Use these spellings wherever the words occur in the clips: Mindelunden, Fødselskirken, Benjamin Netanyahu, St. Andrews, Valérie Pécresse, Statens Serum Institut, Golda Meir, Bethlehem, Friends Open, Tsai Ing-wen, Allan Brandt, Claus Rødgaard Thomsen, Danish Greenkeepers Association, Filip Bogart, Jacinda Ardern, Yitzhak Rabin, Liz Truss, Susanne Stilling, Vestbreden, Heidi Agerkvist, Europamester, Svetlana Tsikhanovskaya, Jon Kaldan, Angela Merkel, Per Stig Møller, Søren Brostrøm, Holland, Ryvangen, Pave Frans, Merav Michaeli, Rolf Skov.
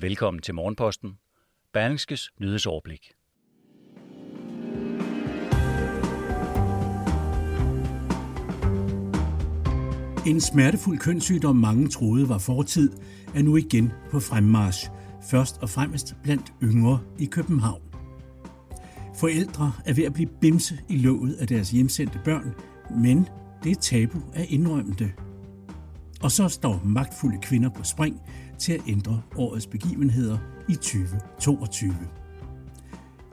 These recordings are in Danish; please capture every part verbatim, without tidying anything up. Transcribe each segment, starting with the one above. Velkommen til Morgenposten, Berlingskes nyhedsoverblik. En smertefuld kønssygdom, mange troede var fortid, er nu igen på fremmarch. Først og fremmest blandt yngre i København. Forældre er ved at blive bimse i låget af deres hjemsendte børn, men det er tabu at indrømme det. Og så står magtfulde kvinder på spring til at ændre årets begivenheder i tyve toogtyve.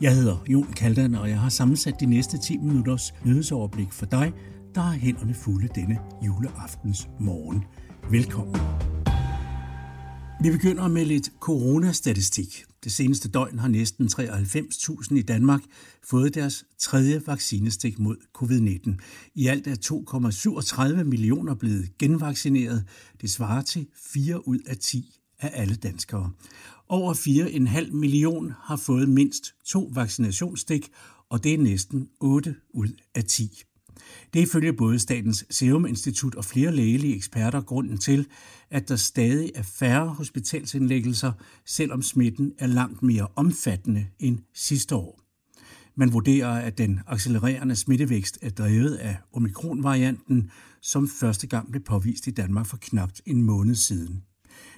Jeg hedder Jon Kaldan, og jeg har sammensat de næste ti minutters nyhedsoverblik for dig, der har hænderne fulde denne juleaftens morgen. Velkommen. Vi begynder med lidt coronastatistik. Det seneste døgn har næsten treoghalvfems tusind i Danmark fået deres tredje vaccinestik mod covid nitten. I alt er to komma syvogtredive millioner blevet genvaccineret. Det svarer til fire ud af ti af alle danskere. Over fire komma fem millioner har fået mindst to vaccinationsstik, og det er næsten otte ud af ti. Det er ifølge både Statens Serum Institut og flere lægelige eksperter grunden til, at der stadig er færre hospitalsindlæggelser, selvom smitten er langt mere omfattende end sidste år. Man vurderer, at den accelererende smittevækst er drevet af omikronvarianten, som første gang blev påvist i Danmark for knap en måned siden.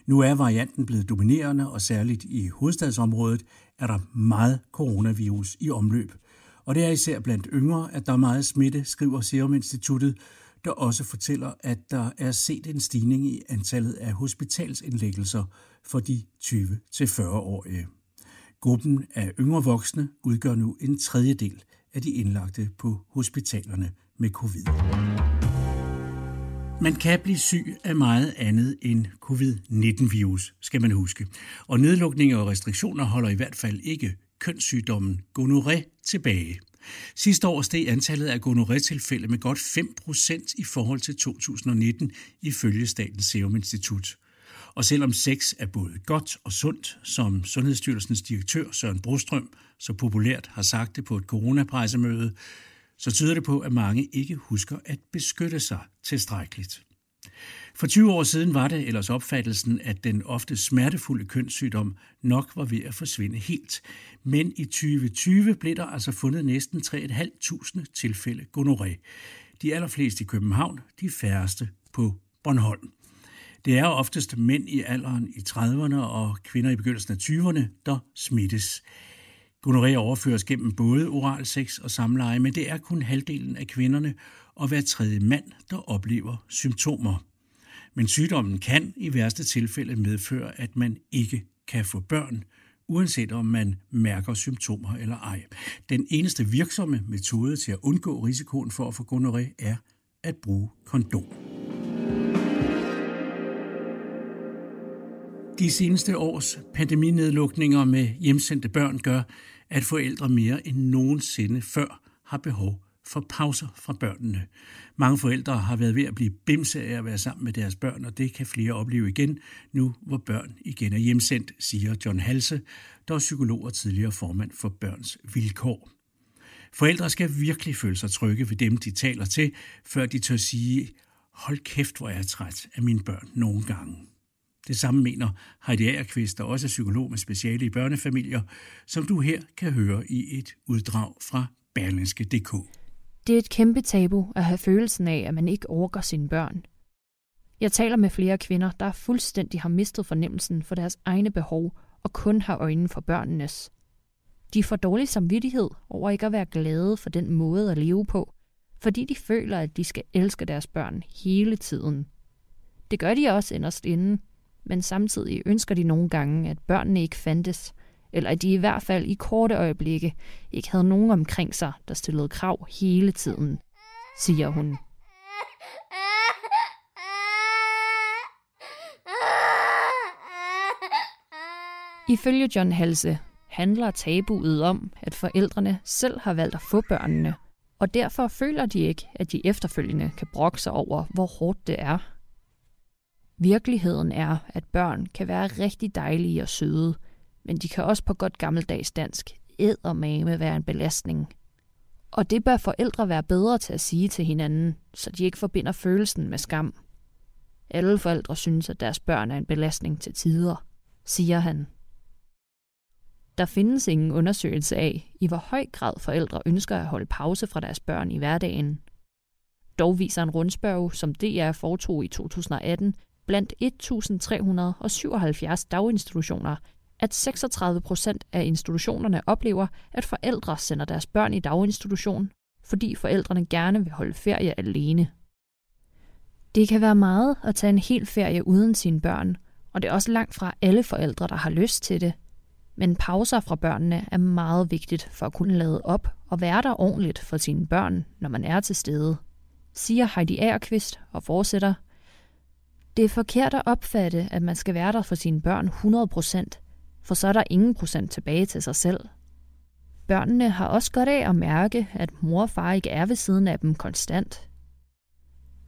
Nu er varianten blevet dominerende, og særligt i hovedstadsområdet er der meget coronavirus i omløb. Og det er især blandt yngre, at der er meget smitte, skriver Serum Instituttet, der også fortæller, at der er set en stigning i antallet af hospitalsindlæggelser for de tyve til fyrre-årige. Gruppen af yngre voksne udgør nu en tredjedel af de indlagte på hospitalerne med covid. Man kan blive syg af meget andet end covid nitten virus, skal man huske. Og nedlukninger og restriktioner holder i hvert fald ikke kønssygdommen gonorré tilbage. Sidste år steg antallet af gonorré-tilfælde med godt fem procent i forhold til to tusind nitten ifølge Statens Serum Institut. Og selvom sex er både godt og sundt, som Sundhedsstyrelsens direktør Søren Brostrøm så populært har sagt det på et coronapressemøde, så tyder det på, at mange ikke husker at beskytte sig tilstrækkeligt. For tyve år siden var det ellers opfattelsen, at den ofte smertefulde kønssygdom nok var ved at forsvinde helt. Men i tyve tyve blev der altså fundet næsten tre tusind fem hundrede tilfælde gonorré. De allerfleste i København, de færreste på Bornholm. Det er oftest mænd i alderen i trediverne og kvinder i begyndelsen af tyverne, der smittes. Gonorré overføres gennem både oral sex og samleje, men det er kun halvdelen af kvinderne og hver tredje mand, der oplever symptomer. Men sygdommen kan i værste tilfælde medføre, at man ikke kan få børn, uanset om man mærker symptomer eller ej. Den eneste virksomme metode til at undgå risikoen for at få gonorré er at bruge kondom. De seneste års pandeminedlukninger med hjemsendte børn gør, at forældre mere end nogensinde før har behov for pauser fra børnene. Mange forældre har været ved at blive bimse af at være sammen med deres børn, og det kan flere opleve igen, nu hvor børn igen er hjemsendt, siger John Halse, der er psykolog og tidligere formand for Børns Vilkår. Forældre skal virkelig føle sig trygge ved dem, de taler til, før de tør sige, hold kæft, hvor jeg er træt af mine børn nogle gange. Det samme mener Heidi Agerkvist, der også er psykolog med speciale i børnefamilier, som du her kan høre i et uddrag fra Berlingske punktum d k. Det er et kæmpe tabu at have følelsen af, at man ikke orker sine børn. Jeg taler med flere kvinder, der fuldstændig har mistet fornemmelsen for deres egne behov og kun har øjnene for børnenes. De får dårlig samvittighed over ikke at være glade for den måde at leve på, fordi de føler, at de skal elske deres børn hele tiden. Det gør de også inderst inde, men samtidig ønsker de nogle gange, at børnene ikke fandtes, eller at de i hvert fald i korte øjeblikke ikke havde nogen omkring sig, der stillede krav hele tiden, siger hun. Ifølge John Halse handler tabuet om, at forældrene selv har valgt at få børnene, og derfor føler de ikke, at de efterfølgende kan brokke sig over, hvor hårdt det er. Virkeligheden er, at børn kan være rigtig dejlige og søde, men de kan også på godt gammeldags dansk eddermame være en belastning. Og det bør forældre være bedre til at sige til hinanden, så de ikke forbinder følelsen med skam. Alle forældre synes, at deres børn er en belastning til tider, siger han. Der findes ingen undersøgelse af, i hvor høj grad forældre ønsker at holde pause fra deres børn i hverdagen. Dog viser en rundspørge, som D R foretog i to tusind og atten, blandt et tusind tre hundrede og syvoghalvfjerds daginstitutioner, at seksogtredive procent af institutionerne oplever, at forældre sender deres børn i daginstitution, fordi forældrene gerne vil holde ferie alene. Det kan være meget at tage en hel ferie uden sine børn, og det er også langt fra alle forældre, der har lyst til det. Men pauser fra børnene er meget vigtigt for at kunne lade op og være der ordentligt for sine børn, når man er til stede, siger Heidi Agerkvist og fortsætter. Det er forkert at opfatte, at man skal være der for sine børn hundrede procent, for så er der ingen procent tilbage til sig selv. Børnene har også godt af at mærke, at mor og far ikke er ved siden af dem konstant.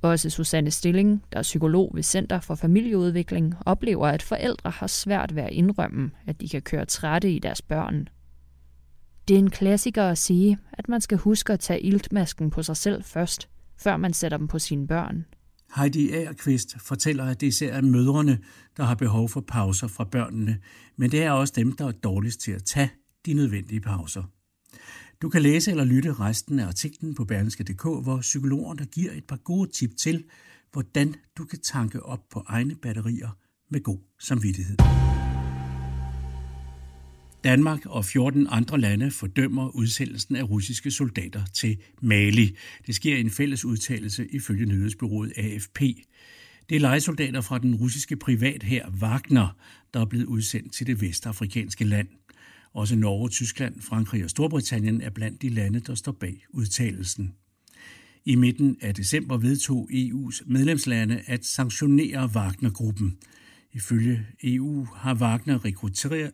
Også Susanne Stilling, der er psykolog ved Center for Familieudvikling, oplever, at forældre har svært ved at indrømme, at de kan køre trætte i deres børn. Det er en klassiker at sige, at man skal huske at tage iltmasken på sig selv først, før man sætter dem på sine børn. Heidi Agerkvist fortæller, at det især er mødrene, der har behov for pauser fra børnene, men det er også dem, der er dårligst til at tage de nødvendige pauser. Du kan læse eller lytte resten af artiklen på berlingske punktum d k, hvor psykologerne giver et par gode tip til, hvordan du kan tanke op på egne batterier med god samvittighed. Danmark og fjorten andre lande fordømmer udsendelsen af russiske soldater til Mali. Det sker i en fælles udtalelse ifølge nyhedsbureauet A F P. Det er lejesoldater fra den russiske privathær Wagner, der er blevet udsendt til det vestafrikanske land. Også Norge, Tyskland, Frankrig og Storbritannien er blandt de lande, der står bag udtalelsen. I midten af december vedtog E U's medlemslande at sanktionere Wagner-gruppen. Ifølge E U har Wagner rekrutteret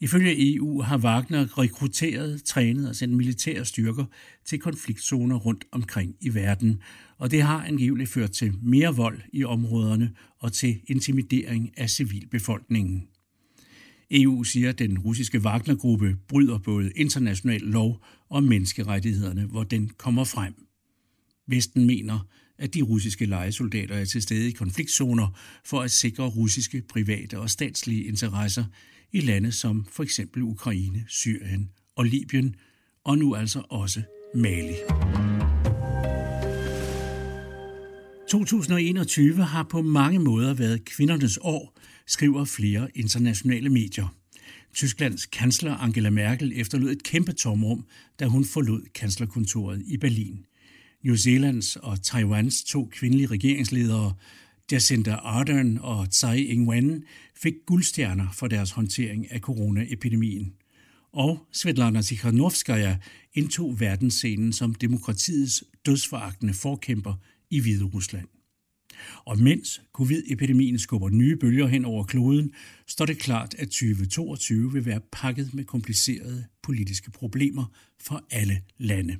Ifølge E U har Wagner rekrutteret, trænet og sendt militære styrker til konfliktzoner rundt omkring i verden, og det har angiveligt ført til mere vold i områderne og til intimidering af civilbefolkningen. E U siger, at den russiske Wagner-gruppe bryder både international lov og menneskerettighederne, hvor den kommer frem. Vesten mener, at de russiske lejesoldater er til stede i konfliktzoner for at sikre russiske private og statslige interesser i lande som for eksempel Ukraine, Syrien og Libyen, og nu altså også Mali. to tusind og enogtyve har på mange måder været kvindernes år, skriver flere internationale medier. Tysklands kansler Angela Merkel efterlod et kæmpe tomrum, da hun forlod kanslerkontoret i Berlin. New Zealands og Taiwans to kvindelige regeringsledere, Jacinda Ardern og Tsai Ing-wen, fik guldstjerner for deres håndtering af coronaepidemien. Og Svetlana Tsikhanovskaya indtog verdensscenen som demokratiets dødsforagtende forkæmper i Hviderusland. Og mens covid-epidemien skubber nye bølger hen over kloden, står det klart, at tyve toogtyve vil være pakket med komplicerede politiske problemer for alle lande.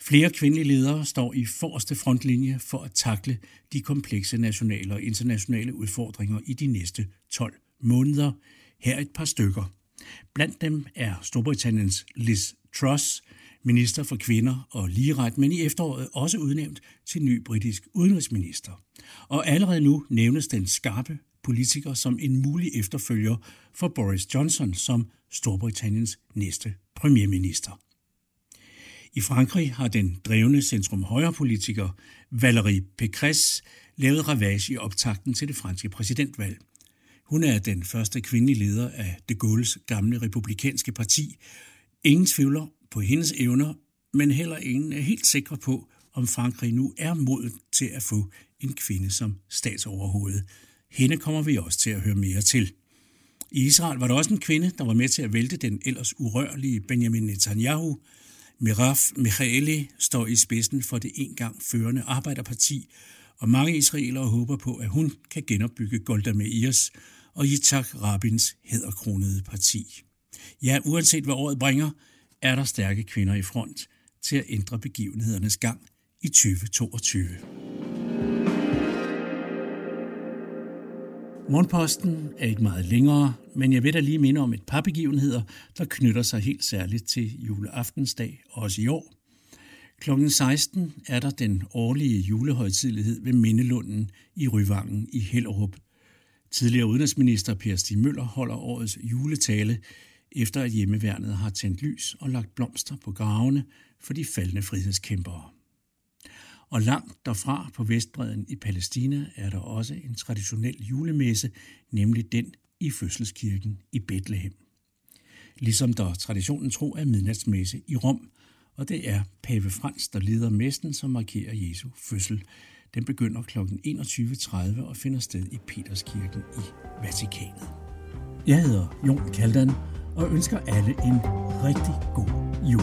Flere kvindelige ledere står i forreste frontlinje for at takle de komplekse nationale og internationale udfordringer i de næste tolv måneder. Her et par stykker. Blandt dem er Storbritanniens Liz Truss, minister for kvinder og ligeret, men i efteråret også udnævnt til ny britisk udenrigsminister. Og allerede nu nævnes den skarpe politiker som en mulig efterfølger for Boris Johnson som Storbritanniens næste premierminister. I Frankrig har den drevne centrum-højre-politiker Valérie Pécresse lavet ravage i optakten til det franske præsidentvalg. Hun er den første kvindelige leder af de Gaulle's gamle republikanske parti. Ingen tvivler på hendes evner, men heller ingen er helt sikre på, om Frankrig nu er moden til at få en kvinde som statsoverhoved. Hende kommer vi også til at høre mere til. I Israel var der også en kvinde, der var med til at vælte den ellers urørlige Benjamin Netanyahu. Merav Michaeli står i spidsen for det engang førende arbejderparti, og mange israelere håber på, at hun kan genopbygge Golda Meirs og Yitzhak Rabins hæderkronede parti. Ja, uanset hvad året bringer, er der stærke kvinder i front til at ændre begivenhedernes gang i tyve toogtyve. Morgenposten er ikke meget længere, men jeg vil da lige minde om et par begivenheder, der knytter sig helt særligt til juleaftensdag, også i år. klokken seksten er der den årlige julehøjtidelighed ved Mindelunden i Ryvangen i Hellerup. Tidligere udenrigsminister Per Stig Møller holder årets juletale, efter at hjemmeværnet har tændt lys og lagt blomster på gravene for de faldne frihedskæmpere. Og langt derfra på Vestbreden i Palæstina er der også en traditionel julemesse, nemlig den i Fødselskirken i Bethlehem. Ligesom der traditionen tro er midnatsmesse i Rom, og det er Pave Frans, der leder messen, som markerer Jesu fødsel. Den begynder klokken enogtyve tredive og finder sted i Peterskirken i Vatikanet. Jeg hedder Jon Kaldan og ønsker alle en rigtig god jul.